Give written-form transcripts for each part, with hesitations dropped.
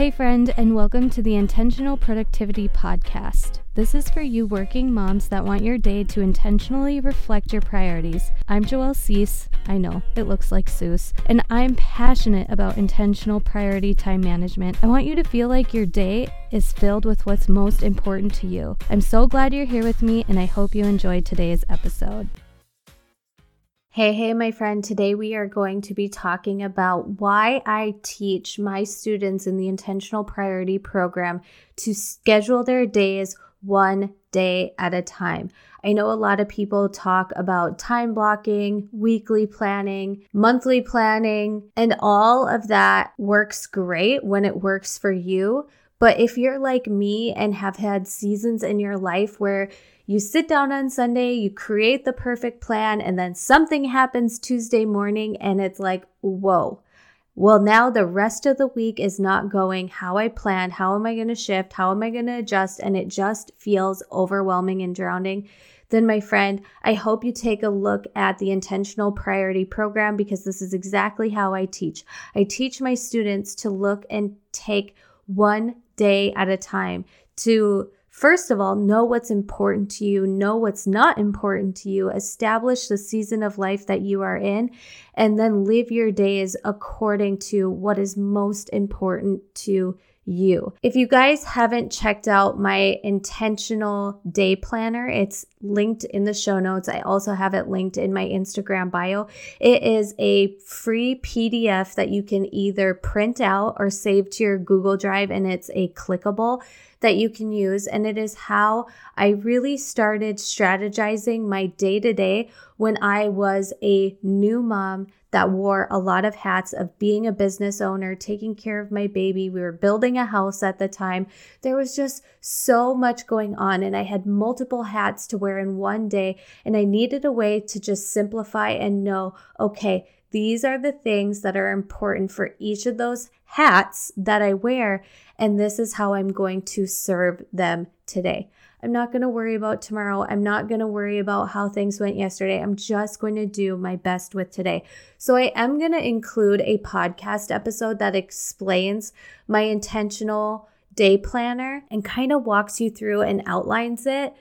Hey friend, and welcome to the Intentional Productivity Podcast. This is for you working moms that want your day to intentionally reflect your priorities. I'm Joelle Cease. I know, it looks like Seuss. And I'm passionate about intentional priority time management. I want you to feel like your day is filled with what's most important to you. I'm so glad you're here with me, and I hope you enjoyed today's episode. Hey, my friend. Today we are going to be talking about why I teach my students in the Intentional Priority Program to schedule their days one day at a time. I know a lot of people talk about time blocking, weekly planning, monthly planning, and all of that works great when it works for you. But if you're like me and have had seasons in your life where you sit down on Sunday, you create the perfect plan, and then something happens Tuesday morning and it's like, whoa. Well, now the rest of the week is not going how I planned. How am I going to shift? How am I going to adjust? And it just feels overwhelming and drowning. Then, my friend, I hope you take a look at the Intentional Priority Program, because this is exactly how I teach. I teach my students to look and take one day at a time to, first of all, know what's important to you, know what's not important to you, establish the season of life that you are in, and then live your days according to what is most important to you. If you guys haven't checked out my intentional day planner, it's linked in the show notes. I also have it linked in my Instagram bio. It is a free PDF that you can either print out or save to your Google Drive, and it's a clickable that you can use. And it is how I really started strategizing my day-to-day when I was a new mom that wore a lot of hats of being a business owner, taking care of my baby. We were building a house at the time. There was just so much going on, and I had multiple hats to wear in one day, and I needed a way to just simplify and know, okay, these are the things that are important for each of those hats that I wear, and this is how I'm going to serve them today. I'm not going to worry about tomorrow. I'm not going to worry about how things went yesterday. I'm just going to do my best with today. So I am going to include a podcast episode that explains my intentional day planner and kind of walks you through and outlines it.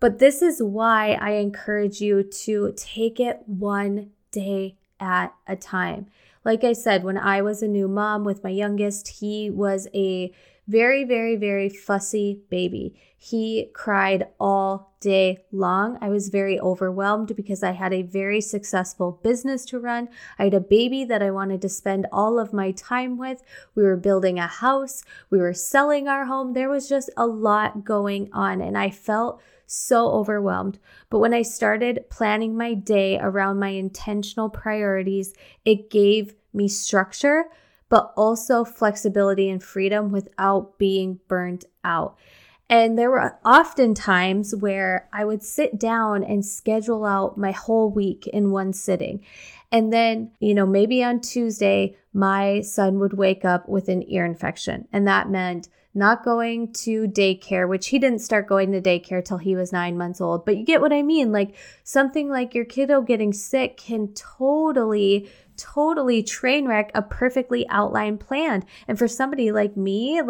But this is why I encourage you to take it one day at a time. Like I said, when I was a new mom with my youngest, he was a very, very, very fussy baby. He cried all day long. I was very overwhelmed because I had a very successful business to run. I had a baby that I wanted to spend all of my time with. We were building a house. We were selling our home. There was just a lot going on, and I felt so overwhelmed. But when I started planning my day around my intentional priorities, it gave me structure, but also flexibility and freedom without being burnt out. And there were often times where I would sit down and schedule out my whole week in one sitting. And then, maybe on Tuesday, my son would wake up with an ear infection. And that meant not going to daycare, which he didn't start going to daycare till he was 9 months old. But you get what I mean? Like something like your kiddo getting sick can totally train wreck a perfectly outlined plan. And for somebody like me,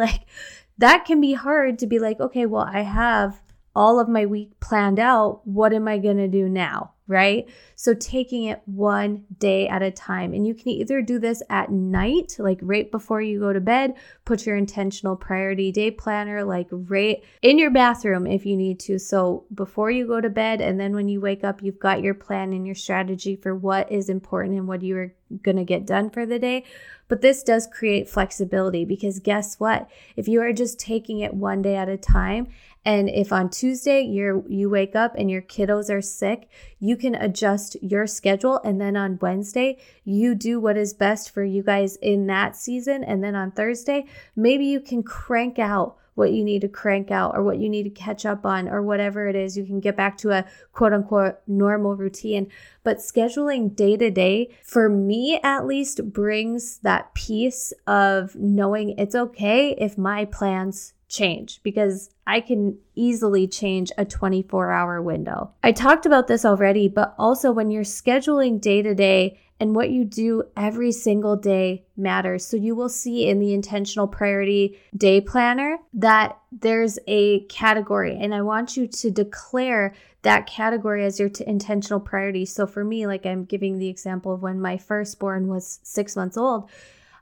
that can be hard to be like, okay, well, I have all of my week planned out. What am I going to do now? Right? So taking it one day at a time. And you can either do this at night, like right before you go to bed, put your intentional priority day planner, like right in your bathroom if you need to. So before you go to bed, and then when you wake up, you've got your plan and your strategy for what is important and what you are going to get done for the day. But this does create flexibility, because guess what? If you are just taking it one day at a time, and if on Tuesday you wake up and your kiddos are sick, you can adjust your schedule. And then on Wednesday, you do what is best for you guys in that season. And then on Thursday, maybe you can crank out what you need to crank out or what you need to catch up on or whatever it is. You can get back to a quote unquote normal routine. But scheduling day to day, for me at least, brings that piece of knowing it's okay if my plans change, because I can easily change a 24-hour window. I talked about this already, but also when you're scheduling day to day and what you do every single day matters. So you will see in the Intentional Priority Day Planner that there's a category, and I want you to declare that category as your intentional priority. So for me, like I'm giving the example of when my firstborn was 6 months old,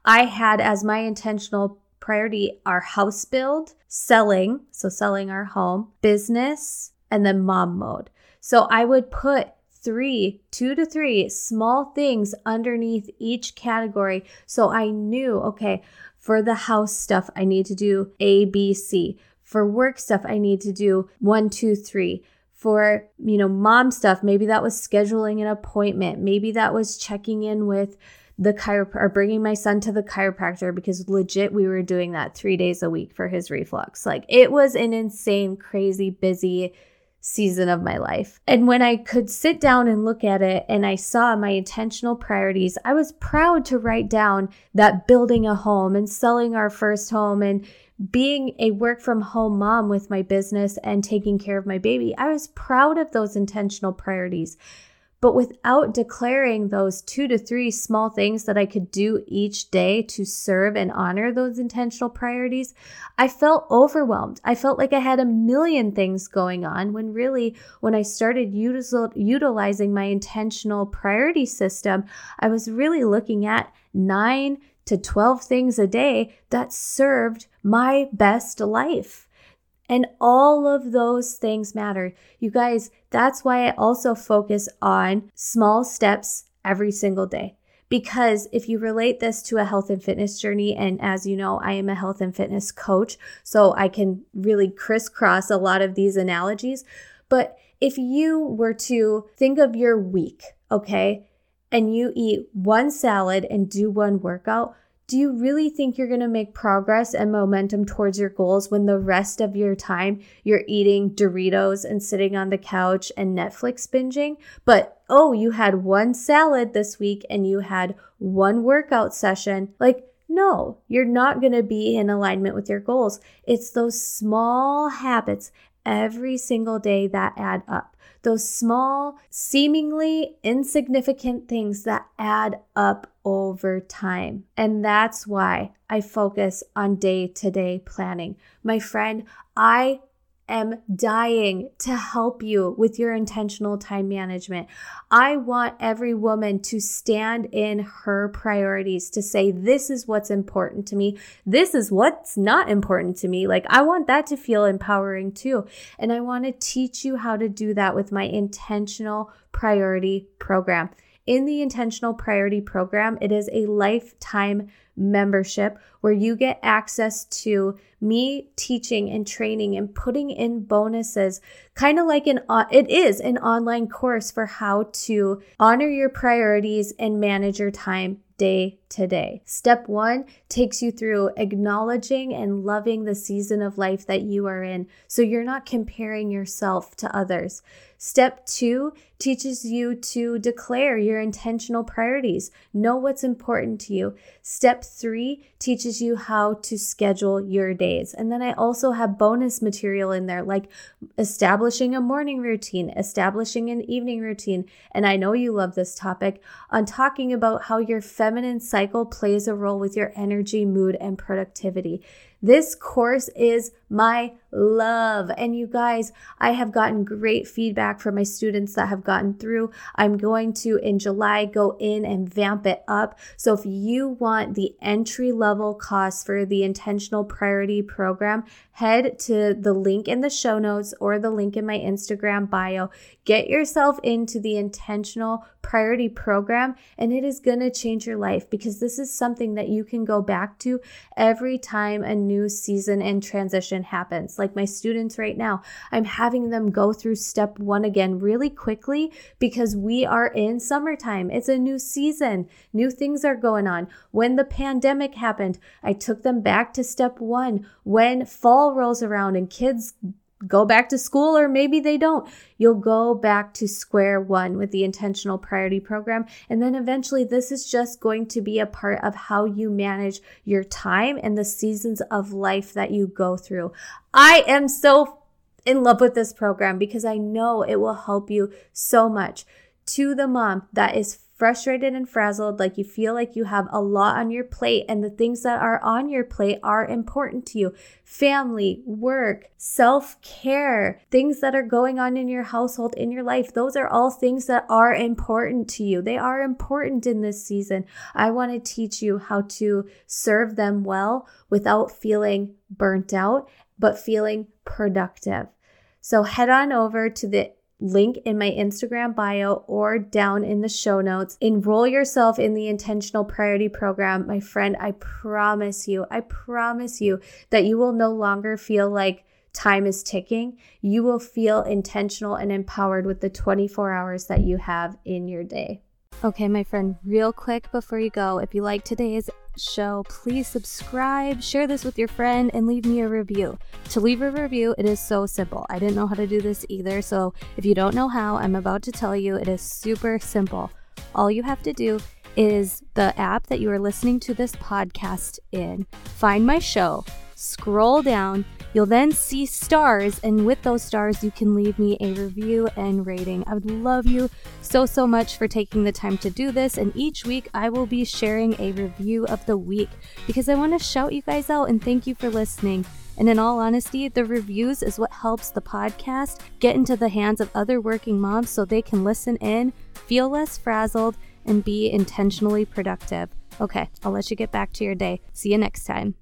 I had as my intentional priority our house build, selling, so selling our home, business, and then mom mode. So I would put two to three small things underneath each category. So I knew, okay, for the house stuff, I need to do A, B, C. For work stuff, I need to do 1, 2, 3. For, mom stuff, maybe that was scheduling an appointment. Maybe that was checking in with the chiropractor or bringing my son to the chiropractor, because legit, we were doing that 3 days a week for his reflux. Like it was an insane, crazy, busy season of my life. And when I could sit down and look at it and I saw my intentional priorities, I was proud to write down that building a home and selling our first home and being a work from home mom with my business and taking care of my baby. I was proud of those intentional priorities. But without declaring those 2 to 3 small things that I could do each day to serve and honor those intentional priorities, I felt overwhelmed. I felt like I had a million things going on, when really, when I started utilizing my intentional priority system, I was really looking at 9 to 12 things a day that served my best life. And all of those things matter. You guys, that's why I also focus on small steps every single day. Because if you relate this to a health and fitness journey, and as you know, I am a health and fitness coach, so I can really crisscross a lot of these analogies. But if you were to think of your week, okay, and you eat 1 salad and do 1 workout, do you really think you're going to make progress and momentum towards your goals when the rest of your time you're eating Doritos and sitting on the couch and Netflix binging? But oh, you had 1 salad this week and you had 1 workout session. Like, no, you're not going to be in alignment with your goals. It's those small habits every single day that add up. Those small, seemingly insignificant things that add up over time. And that's why I focus on day-to-day planning. My friend, I am dying to help you with your intentional time management. I want every woman to stand in her priorities, to say, this is what's important to me. This is what's not important to me. Like, I want that to feel empowering too. And I want to teach you how to do that with my Intentional Priority Program. In the Intentional Priority Program, it is a lifetime membership where you get access to me teaching and training and putting in bonuses, kind of like it is an online course for how to honor your priorities and manage your time day to day. Step 1 takes you through acknowledging and loving the season of life that you are in, so you're not comparing yourself to others. Step 2 teaches you to declare your intentional priorities, know what's important to you. Step 3 teaches you how to schedule your days. And then I also have bonus material in there, like establishing a morning routine, establishing an evening routine. And I know you love this topic, on talking about how your feminine cycle plays a role with your energy, mood, and productivity. This course is my love. And you guys, I have gotten great feedback from my students that have gotten through. I'm going to, in July, go in and vamp it up. So if you want the entry-level cost for the Intentional Priority Program, head to the link in the show notes or the link in my Instagram bio. Get yourself into the Intentional Priority Program, and it is going to change your life, because this is something that you can go back to every time a new season and transition happens. Like my students right now, I'm having them go through step 1 again really quickly, because we are in summertime. It's a new season. New things are going on. When the pandemic happened, I took them back to step 1. When fall rolls around and kids go back to school, or maybe they don't, you'll go back to square one with the Intentional Priority Program. And then eventually this is just going to be a part of how you manage your time and the seasons of life that you go through. I am so in love with this program because I know it will help you so much. To the mom that is frustrated and frazzled, like you feel like you have a lot on your plate and the things that are on your plate are important to you. Family, work, self-care, things that are going on in your household, in your life, those are all things that are important to you. They are important in this season. I want to teach you how to serve them well without feeling burnt out, but feeling productive. So head on over to the link in my Instagram bio or down in the show notes. Enroll yourself in the Intentional Priority Program. My friend, I promise you that you will no longer feel like time is ticking. You will feel intentional and empowered with the 24 hours that you have in your day. Okay, my friend, real quick before you go, if you like today's show, please subscribe, share this with your friend, and leave me a review. To leave a review, it is so simple. I didn't know how to do this either, so if you don't know how, I'm about to tell you, it is super simple. All you have to do is the app that you are listening to this podcast in, find my show, scroll down, you'll then see stars, and with those stars, you can leave me a review and rating. I would love you so much for taking the time to do this, and each week I will be sharing a review of the week because I want to shout you guys out and thank you for listening. And in all honesty, the reviews is what helps the podcast get into the hands of other working moms so they can listen in, feel less frazzled, and be intentionally productive. Okay, I'll let you get back to your day. See you next time.